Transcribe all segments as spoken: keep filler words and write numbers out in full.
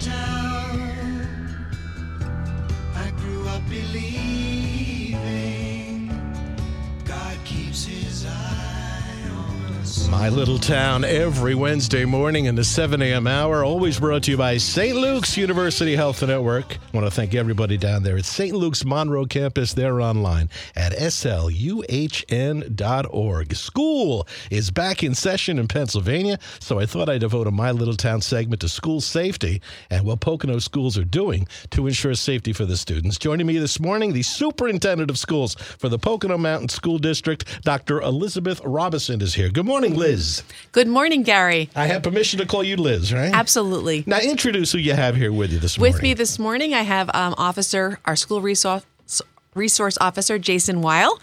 town. I grew up believing God keeps his eye on us. My Little Town, every Wednesday morning in the seven a.m. hour, always brought to you by Saint Luke's University Health Network. I want to thank everybody down there at Saint Luke's Monroe campus. They're online at S L U H N dot org. School is back in session in Pennsylvania, so I thought I'd devote a My Little Town segment to school safety and what Pocono schools are doing to ensure safety for the students. Joining me this morning, the superintendent of schools for the Pocono Mountain School District, Doctor Elizabeth Robison, is here. Good morning. Good morning, Liz. Good morning, Gary. I have permission to call you Liz, right? Absolutely. Now, introduce who you have here with you this morning. With me this morning, I have um, officer, our school resource, resource officer, Jason Wile,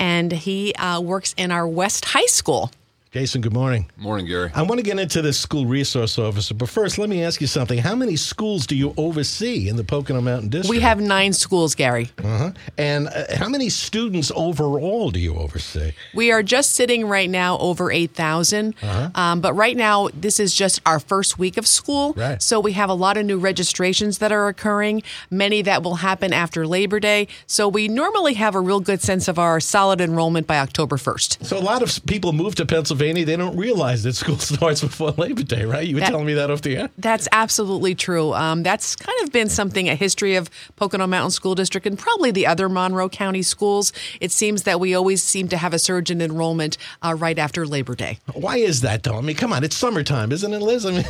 and he uh, works in our West High School. Jason, good morning. Morning, Gary. I want to get into this school resource officer, but first, let me ask you something. How many schools do you oversee in the Pocono Mountain District? We have nine schools, Gary. Uh-huh. And uh, how many students overall do you oversee? We are just sitting right now over eight thousand, uh-huh. um, but right now, this is just our first week of school, right. So we have a lot of new registrations that are occurring, many that will happen after Labor Day, so we normally have a real good sense of our solid enrollment by October first. So a lot of people move to Pennsylvania. They don't realize that school starts before Labor Day, right? You were that, telling me that off the air. That's absolutely true. Um, that's kind of been something, a history of Pocono Mountain School District and probably the other Monroe County schools. It seems that we always seem to have a surge in enrollment uh, right after Labor Day. Why is that, though? I mean, come on, it's summertime, isn't it, Liz? I mean,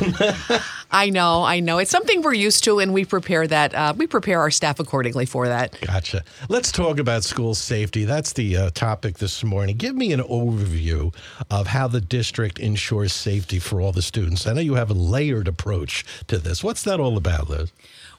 I know, I know. It's something we're used to, and we prepare that. Uh, we prepare our staff accordingly for that. Gotcha. Let's talk about school safety. That's the uh, topic this morning. Give me an overview of how How the district ensures safety for all the students. I know you have a layered approach to this. What's that all about, Liz?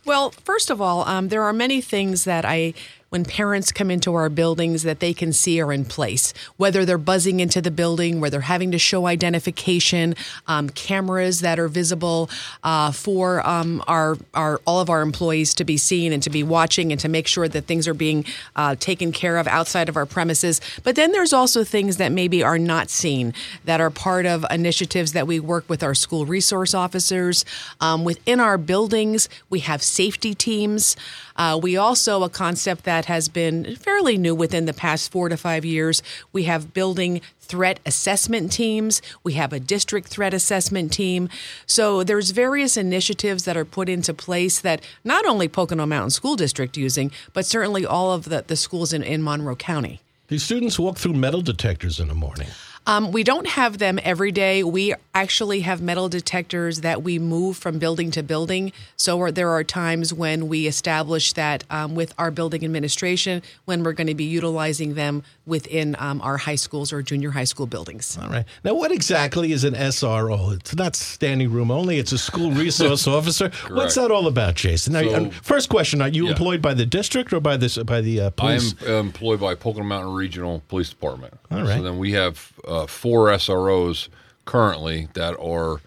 Well, first of all, um, there are many things that I, when parents come into our buildings, that they can see are in place, whether they're buzzing into the building, where they're having to show identification, um, cameras that are visible uh, for um, our our all of our employees to be seen and to be watching and to make sure that things are being uh, taken care of outside of our premises. But then there's also things that maybe are not seen, that are part of initiatives that we work with our school resource officers. Um, within our buildings, we have safety teams. Uh, we also, a concept that has been fairly new within the past four to five years, we have building threat assessment teams. We have a district threat assessment team. So there's various initiatives that are put into place that not only Pocono Mountain School District using, but certainly all of the, the schools in, in Monroe County. Do students walk through metal detectors in the morning? Um, we don't have them every day. We actually have metal detectors that we move from building to building. So are, there are times when we establish that um, with our building administration, when we're going to be utilizing them within um, our high schools or junior high school buildings. All right. Now, what exactly is an S R O? It's not standing room only. It's a school resource officer. Correct. What's that all about, Jason? Now, so, first question, are you yeah. employed by the district or by, this, by the uh, police? I am employed by Pocono Mountain Regional Police Department. All right. So then we have... Uh, Uh, four S R Os currently that are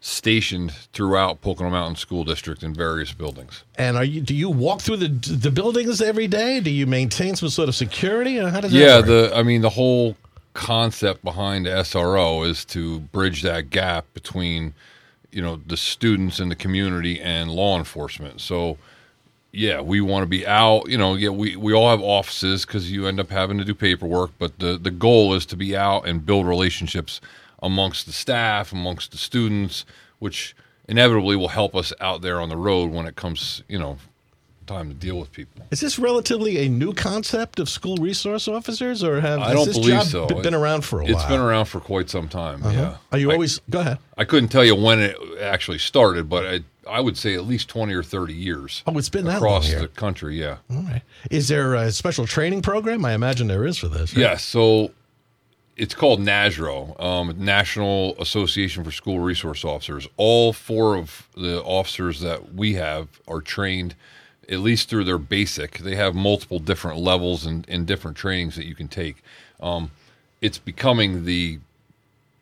stationed throughout Pocono Mountain School District in various buildings. And are you? Do you walk through the the buildings every day? Do you maintain some sort of security? Or how does yeah, that work? the I mean the whole concept behind S R O is to bridge that gap between, you know, the students and the community and law enforcement. So. Yeah, we want to be out, you know, yeah, we, we all have offices because you end up having to do paperwork, but the, the goal is to be out and build relationships amongst the staff, amongst the students, which inevitably will help us out there on the road when it comes, you know, time to deal with people. Is this relatively a new concept of school resource officers, or have I don't this believe job so. b- been around for a it's while? It's been around for quite some time, uh-huh. yeah. Are you I, always, go ahead. I couldn't tell you when it actually started, but I I would say at least twenty or thirty years. Oh, it's been that long here. Across the country, yeah. All right. Is there a special training program? I imagine there is for this. Right? Yeah, so it's called NASRO, um, National Association for School Resource Officers. All four of the officers that we have are trained at least through their basic. They have multiple different levels and, and different trainings that you can take. Um, it's becoming the...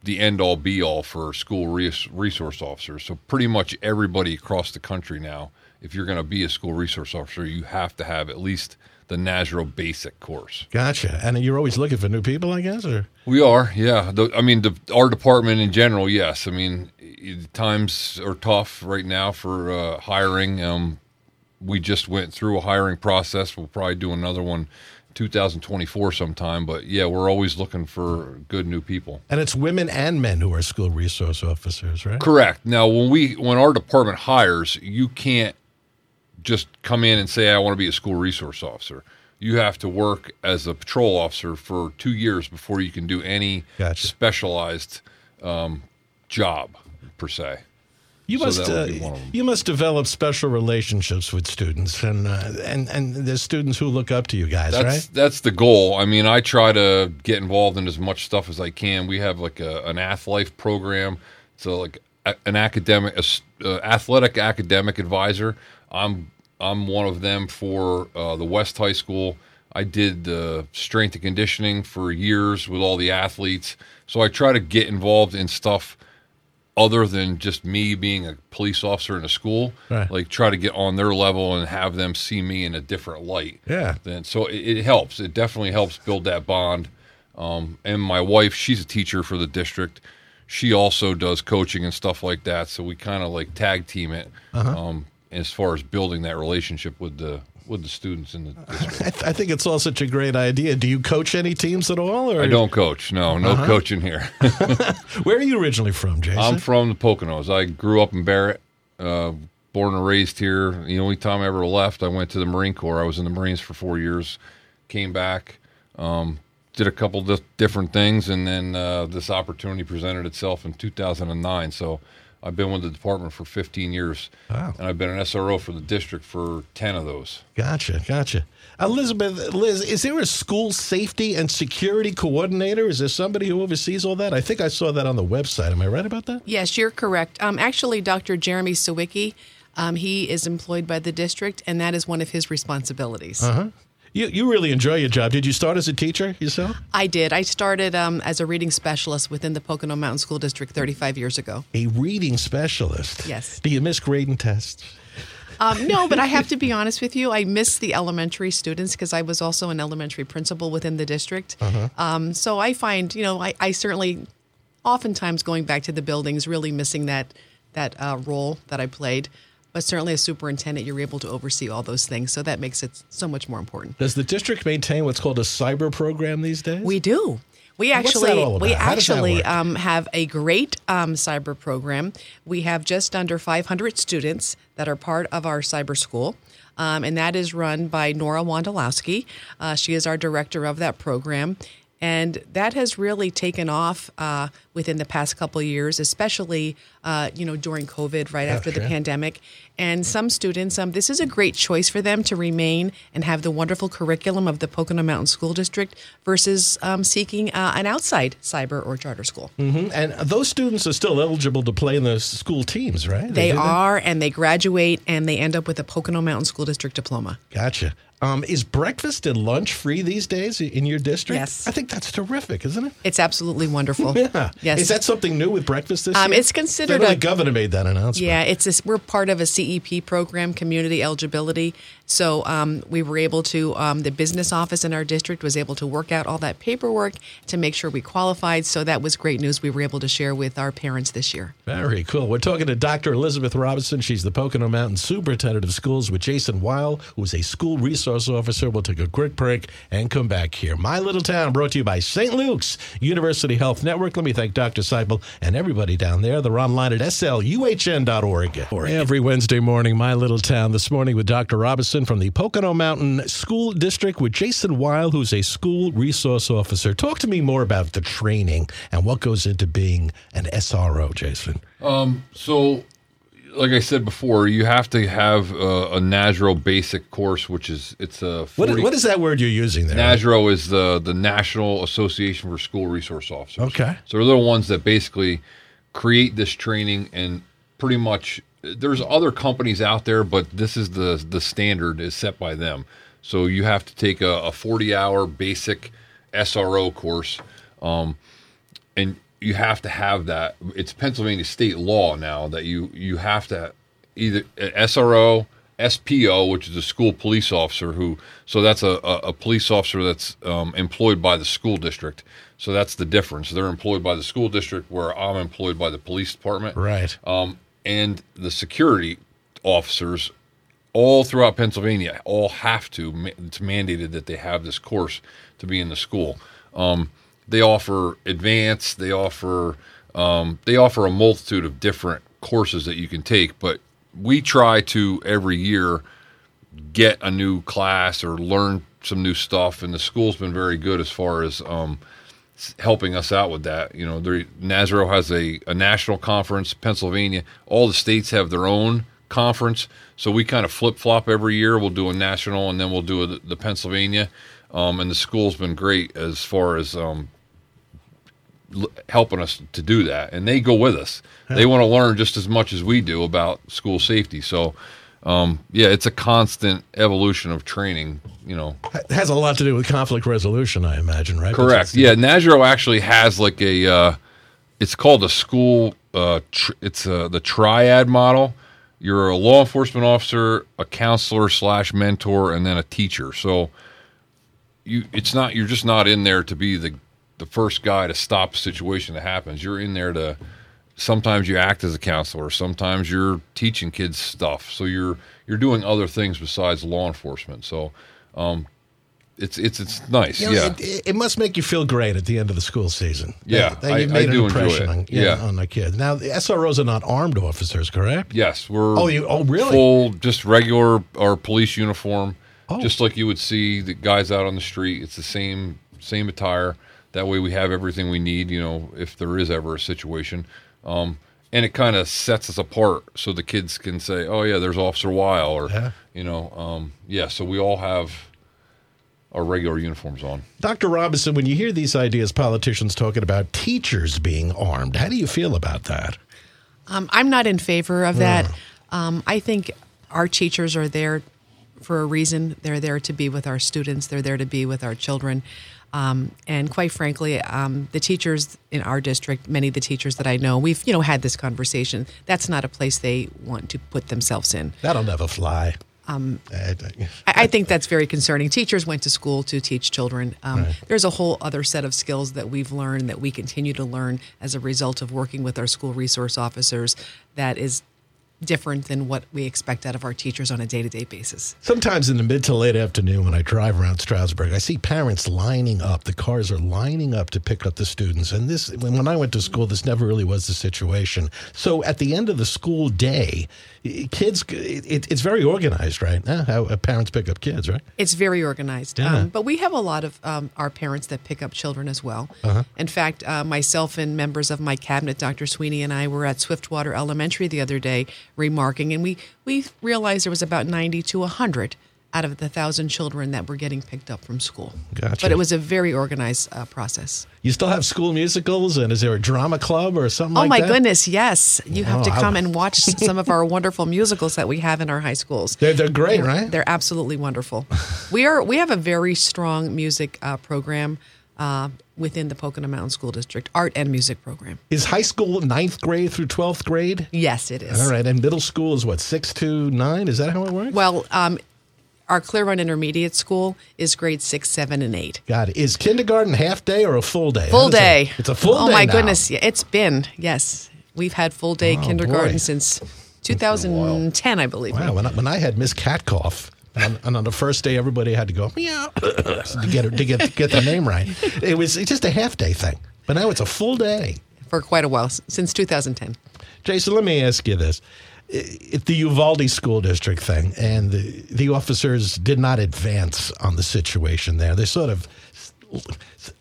the end-all be-all for school res- resource officers. So pretty much everybody across the country now, if you're going to be a school resource officer, you have to have at least the NASRO basic course. Gotcha. And you're always looking for new people, I guess? Or we are, yeah. The, I mean, the, our department in general, yes. I mean, times are tough right now for uh, hiring. Um, we just went through a hiring process. We'll probably do another one two thousand twenty-four sometime, but yeah, we're always looking for good new people. And it's women and men who are school resource officers, right? Correct. Now, when we when our department hires, you can't just come in and say, I want to be a school resource officer. You have to work as a patrol officer for two years before you can do any gotcha. specialized um, job, per se. You so must uh, you must develop special relationships with students, and uh, and and there's students who look up to you guys, that's, right? That's the goal. I mean, I try to get involved in as much stuff as I can. We have like a, an AthLife program, so like a, an academic, a, uh, athletic academic advisor. I'm I'm one of them for uh, the West High School. I did the strength and conditioning for years with all the athletes, so I try to get involved in stuff other than just me being a police officer in a school, right. Like try to get on their level and have them see me in a different light. Yeah. Then so it, it helps. It definitely helps build that bond. Um, and my wife, she's a teacher for the district. She also does coaching and stuff like that. So we kind of like tag team it uh-huh. um, as far as building that relationship with the with the students in the district. I, th- I think it's all such a great idea. Do you coach any teams at all? Or? I don't coach. No, no uh-huh. coaching here. Where are you originally from, Jason? I'm from the Poconos. I grew up in Barrett, uh, born and raised here. The only time I ever left, I went to the Marine Corps. I was in the Marines for four years, came back, um, did a couple di- different things, and then uh, this opportunity presented itself in two thousand nine. So I've been with the department for fifteen years, wow. and I've been an S R O for the district for ten of those. Gotcha, gotcha. Elizabeth, Liz, is there a school safety and security coordinator? Is there somebody who oversees all that? I think I saw that on the website. Am I right about that? Yes, you're correct. Um, actually, Doctor Jeremy Sawicki, um, he is employed by the district, and that is one of his responsibilities. Uh-huh. You you really enjoy your job. Did you start as a teacher yourself? I did. I started um, as a reading specialist within the Pocono Mountain School District thirty-five years ago. A reading specialist? Yes. Do you miss grading tests? Um, no, but I have to be honest with you. I miss the elementary students because I was also an elementary principal within the district. Uh-huh. Um, so I find, you know, I, I certainly, oftentimes going back to the buildings, really missing that, that uh, role that I played. But certainly as superintendent, you're able to oversee all those things, so that makes it so much more important. Does the district maintain what's called a cyber program these days? We do. We actually we actually um, have a great um, cyber program. We have just under five hundred students that are part of our cyber school, um, and that is run by Nora Wondolowski. Uh, she is our director of that program. And that has really taken off uh, within the past couple of years, especially, uh, you know, during COVID, right oh, after sure. the pandemic. And some students, um, this is a great choice for them to remain and have the wonderful curriculum of the Pocono Mountain School District versus um, seeking uh, an outside cyber or charter school. Mm-hmm. And those students are still eligible to play in the school teams, right? They, they are, and they graduate, and they end up with a Pocono Mountain School District diploma. Gotcha. Um, is breakfast and lunch free these days in your district? Yes. I think that's terrific, isn't it? It's absolutely wonderful. Yeah. Yes. Is that something new with breakfast this um, year? It's considered. I know a, the governor made that announcement. Yeah, it's this, we're part of a C E P program, community eligibility. So um, we were able to, um, the business office in our district was able to work out all that paperwork to make sure we qualified. So that was great news we were able to share with our parents this year. Very cool. We're talking to Doctor Elizabeth Robison. She's the Pocono Mountain Superintendent of Schools with Jason Wile, who is a school resource officer. We'll take a quick break and come back here. My Little Town brought to you by Saint Luke's University Health Network. Let me thank Doctor Seipel and everybody down there. They're online at S L U H N dot org. Every Wednesday morning, My Little Town. This morning with Doctor Robison from the Pocono Mountain School District with Jason Wile, who's a school resource officer. Talk to me more about the training and what goes into being an S R O, Jason. Um, so... Like I said before, you have to have a, a NASRO basic course, which is it's a forty, what, what is that word you're using there? NASRO is the the National Association for School Resource Officers. Okay, so they're the ones that basically create this training, and pretty much there's other companies out there, but this is the the standard is set by them. So you have to take a, a forty hour basic S R O course, um, and you have to have that. It's Pennsylvania state law now that you, you have to either S R O, S P O, which is a school police officer who, so that's a, a police officer that's um, employed by the school district. So that's the difference. They're employed by the school district where I'm employed by the police department. Right. Um, and the security officers all throughout Pennsylvania all have to, it's mandated that they have this course to be in the school. Um, they offer advanced, they offer, um, they offer a multitude of different courses that you can take, but we try to every year get a new class or learn some new stuff, and the school's been very good as far as um, helping us out with that. You know, NASRO has a, a national conference, Pennsylvania. All the states have their own conference, so we kind of flip-flop every year. We'll do a national, and then we'll do a, the Pennsylvania, um, and the school's been great as far as um, l- helping us to do that, and they go with us. They want to learn just as much as we do about school safety. So, um, yeah, it's a constant evolution of training, you know. It has a lot to do with conflict resolution, I imagine, right? Correct. Yeah, NASRO actually has like a uh, – it's called a school uh, tr- – it's uh, the triad model. You're a law enforcement officer, a counselor slash mentor, and then a teacher. So you it's not – you're just not in there to be the, the first guy to stop a situation that happens. You're in there to – sometimes you act as a counselor, sometimes you're teaching kids stuff. So you're, you're doing other things besides law enforcement. So, um, it's, it's, it's nice. You know, yeah. It, it must make you feel great at the end of the school season. Yeah. That, that I, you made I an do impression enjoy it. On, yeah, yeah. on the kids. Now the S R Os are not armed officers, correct? Yes. We're oh, you, oh, really? full, just regular, our police uniform, oh. just like you would see the guys out on the street. It's the same, same attire. That way we have everything we need, you know, if there is ever a situation. Um, and it kind of sets us apart so the kids can say, oh, yeah, there's Officer Wile or, yeah. you know, um, yeah, so we all have our regular uniforms on. Doctor Robison, when you hear these ideas, politicians talking about teachers being armed, how do you feel about that? Um, I'm not in favor of that. Mm. Um, I think our teachers are there for a reason. They're there to be with our students. They're there to be with our children. Um, and quite frankly, um, the teachers in our district, many of the teachers that I know, we've, you know, had this conversation. That's not a place they want to put themselves in. That'll never fly. Um, I, I think that's very concerning. Teachers went to school to teach children. Um, right. There's a whole other set of skills that we've learned that we continue to learn as a result of working with our school resource officers that is different than what we expect out of our teachers on a day-to-day basis. Sometimes in the mid to late afternoon when I drive around Stroudsburg, I see parents lining up. The cars are lining up to pick up the students. And this, when I went to school, this never really was the situation. So at the end of the school day, kids, it, it's very organized right now, how parents pick up kids, right? It's very organized. Yeah. Um, but we have a lot of um, our parents that pick up children as well. Uh-huh. In fact, uh, myself and members of my cabinet, Doctor Sweeney and I, were at Swiftwater Elementary the other day remarking, and we, we realized there was about ninety to one hundred out of the one thousand children that were getting picked up from school. Gotcha. But it was a very organized uh, process. You still have school musicals, and is there a drama club or something oh like that? Oh, my goodness, yes. You wow, have to come I... and watch some of our wonderful musicals that we have in our high schools. They're, they're great, they're, right? They're absolutely wonderful. we are we have a very strong music uh, program uh, within the Pocono Mountain School District, art and music program. Is high school ninth grade through twelfth grade? Yes, it is. All right, and middle school is what, six to nine? Is that how it works? Well, um our Clear Run Intermediate School is grade six, seven, and eight. God, is kindergarten half day or a full day? Full day. A, it's a full oh, day. Oh my now. goodness, it's been yes. We've had full day oh, kindergarten boy. since two thousand ten, I believe. Wow, when I, when I had Miss Katkoff. And, and on the first day, everybody had to go meow to get her, to get to get their name right. It was it's just a half day thing, but now it's a full day for quite a while since two thousand ten. Jason, let me ask you this. It, the Uvalde School District thing, and the, the officers did not advance on the situation there. They sort of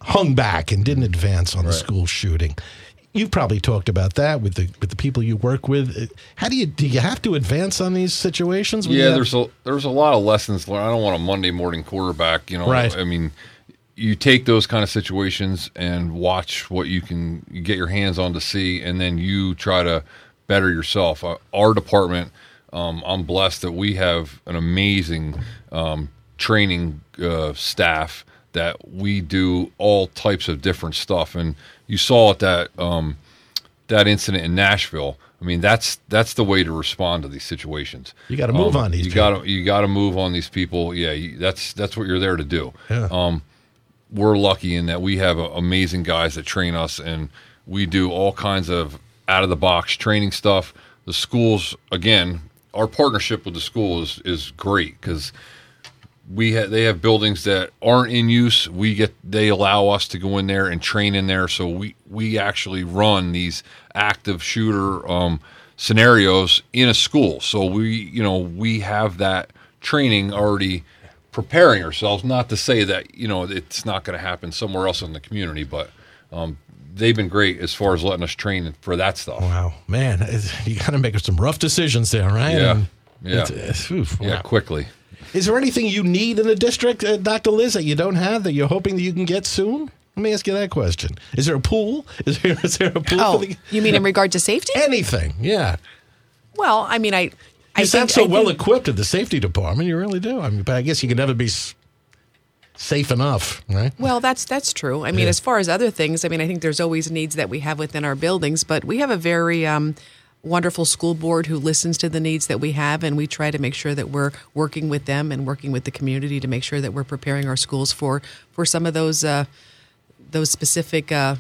hung back and didn't advance on right. the school shooting. You've probably talked about that with the with the people you work with. How do you do you have to advance on these situations? Yeah, have... there's a there's a lot of lessons learned. I don't want a Monday morning quarterback, you know. Right. I mean, you take those kind of situations and watch what you can get your hands on to see, and then you try to better yourself. Our department, um, I'm blessed that we have an amazing um, training uh, staff that we do all types of different stuff. And you saw at that um, that incident in Nashville, I mean, that's that's the way to respond to these situations. You got to move um, on these. You got to you got to move on these people. Yeah, you, that's that's what you're there to do. Yeah. Um, we're lucky in that we have uh, amazing guys that train us, and we do all kinds of out of the box training stuff. The schools, again, our partnership with the school is is great because we ha- they have buildings that aren't in use. We get they allow us to go in there and train in there, so we we actually run these active shooter um, scenarios in a school. So we, you know, we have that training already preparing ourselves, not to say that, you know, it's not going to happen somewhere else in the community, but um, they've been great as far as letting us train for that stuff. Wow, man, you got to make some rough decisions there, right? Yeah, and yeah, it's, it's, oof, wow. yeah, quickly. Is there anything you need in the district, uh, Doctor Liz, that you don't have that you're hoping that you can get soon? Let me ask you that question. Is there a pool? Is there, is there a pool? Oh, for the, you mean in regard to safety? Anything, yeah. Well, I mean, I, you I sound think, so I well think, equipped at the safety department. You really do. I mean, but I guess you can never be s- safe enough, right? Well, that's that's true. I mean, yeah. as far as other things, I mean, I think there's always needs that we have within our buildings, but we have a very um, wonderful school board who listens to the needs that we have, and we try to make sure that we're working with them and working with the community to make sure that we're preparing our schools for for some of those. Uh, those specific, uh,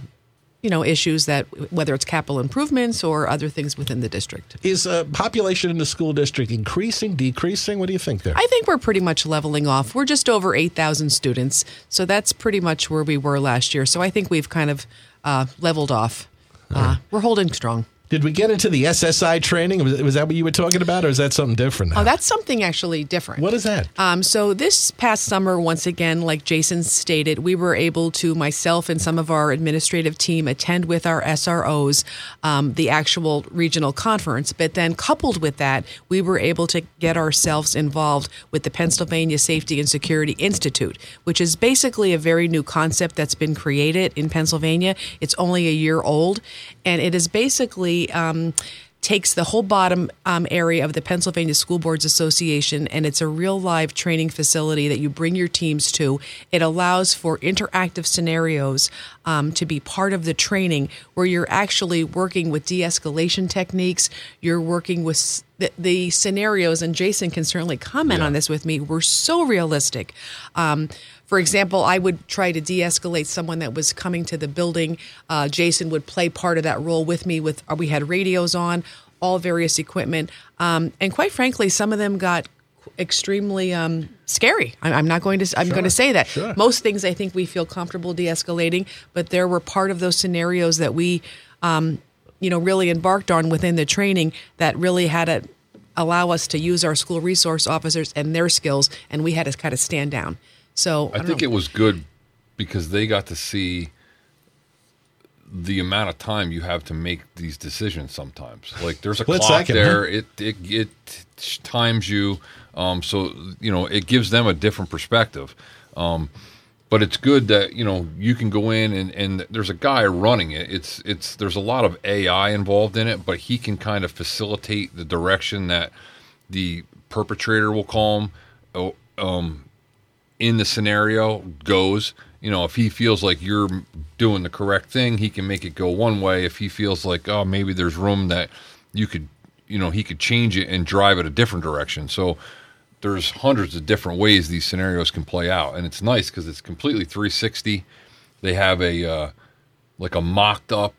you know, issues that, whether it's capital improvements or other things within the district. Is uh, population in the school district increasing, decreasing? What do you think there? I think we're pretty much leveling off. We're just over eight thousand students, so that's pretty much where we were last year. So I think we've kind of uh, leveled off. Uh, we're holding strong. Did we get into the S S I training? Was, was that what you were talking about, or is that something different now? Oh, that's something actually different. What is that? Um, so this past summer, once again, like Jason stated, we were able to, myself and some of our administrative team, attend with our S R Os um, the actual regional conference. But then coupled with that, we were able to get ourselves involved with the Pennsylvania Safety and Security Institute, which is basically a very new concept that's been created in Pennsylvania. It's only a year old, and it is basically Um, takes the whole bottom um, area of the Pennsylvania School Boards Association, and it's a real live training facility that you bring your teams to. It allows for interactive scenarios um, to be part of the training where you're actually working with de-escalation techniques, you're working with The, the scenarios, and Jason can certainly comment yeah. on this with me, were so realistic. Um, for example, I would try to de-escalate someone that was coming to the building. Uh, Jason would play part of that role with me. With uh, we had radios on, all various equipment. Um, and quite frankly, some of them got extremely um, scary. I'm, I'm not going to I'm sure. going to say that. Sure. Most things I think we feel comfortable de-escalating, but there were part of those scenarios that we um you know, really embarked on within the training that really had to allow us to use our school resource officers and their skills, and we had to kind of stand down. So I, I think know. it was good because they got to see the amount of time you have to make these decisions sometimes. Like there's a clock second, there, huh? it, it it times you, um, so, you know, it gives them a different perspective. Um, But it's good that, you know, you can go in and, and there's a guy running it. It's it's there's a lot of A I involved in it, but he can kind of facilitate the direction that the perpetrator, will call him, um, in the scenario goes. You know, if he feels like you're doing the correct thing, he can make it go one way. If he feels like, oh, maybe there's room that you could, you know, he could change it and drive it a different direction. So there's hundreds of different ways these scenarios can play out, and it's nice because it's completely three sixty. They have a uh, like a mocked up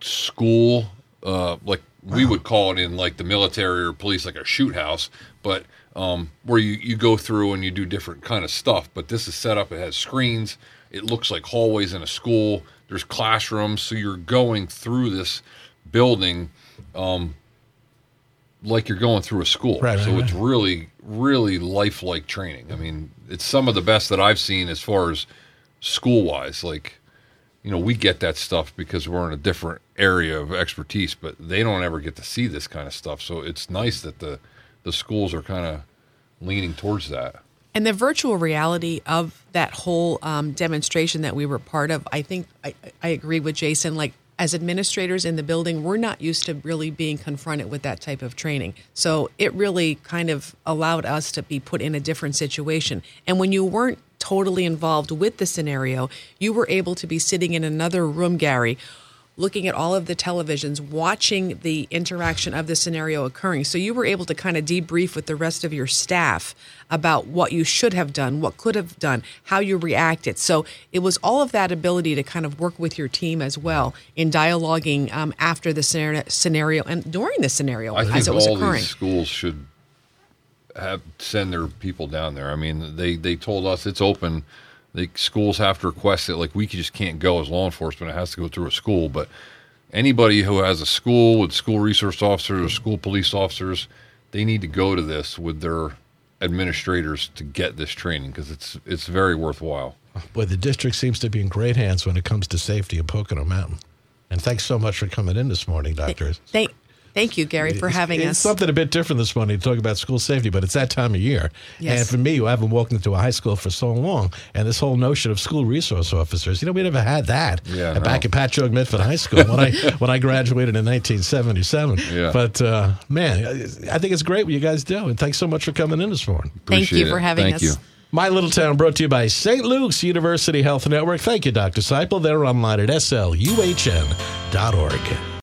school, uh, like wow. we would call it in like the military or police, like a shoot house, but um, where you, you go through and you do different kind of stuff. But this is set up; it has screens. It looks like hallways in a school. There's classrooms, so you're going through this building. Um, like you're going through a school. Right, so right, it's right. really, really lifelike training. I mean, it's some of the best that I've seen as far as school-wise. Like, you know, we get that stuff because we're in a different area of expertise, but they don't ever get to see this kind of stuff. So it's nice that the, the schools are kind of leaning towards that. And the virtual reality of that whole um, demonstration that we were part of, I think I, I agree with Jason, like, as administrators in the building, we're not used to really being confronted with that type of training. So it really kind of allowed us to be put in a different situation. And when you weren't totally involved with the scenario, you were able to be sitting in another room, Gary, looking at all of the televisions, watching the interaction of the scenario occurring. So you were able to kind of debrief with the rest of your staff about what you should have done, what could have done, how you reacted. So it was all of that ability to kind of work with your team as well in dialoguing um, after the scenario, scenario and during the scenario I as it was occurring. I think all these schools should have send their people down there. I mean, they, they told us it's open. The schools have to request it. Like, we just can't go as law enforcement. It has to go through a school. But anybody who has a school with school resource officers or school police officers, they need to go to this with their administrators to get this training, because it's it's very worthwhile. Boy, the district seems to be in great hands when it comes to safety at Pocono Mountain. And thanks so much for coming in this morning, Doctor. Thank you. Thank you, Gary, for having it's, us. It's something a bit different this morning to talk about school safety, but it's that time of year. Yes. And for me, I haven't walked into a high school for so long, and this whole notion of school resource officers, you know, we never had that yeah, back no. at Patchogue Midford High School when I when I graduated in nineteen seventy-seven. Yeah. But, uh, man, I think it's great what you guys do, and thanks so much for coming in this morning. Appreciate Thank you it. for having Thank us. You. My Little Town brought to you by Saint Luke's University Health Network. Thank you, Doctor Seipel. They're online at S L U H N dot org.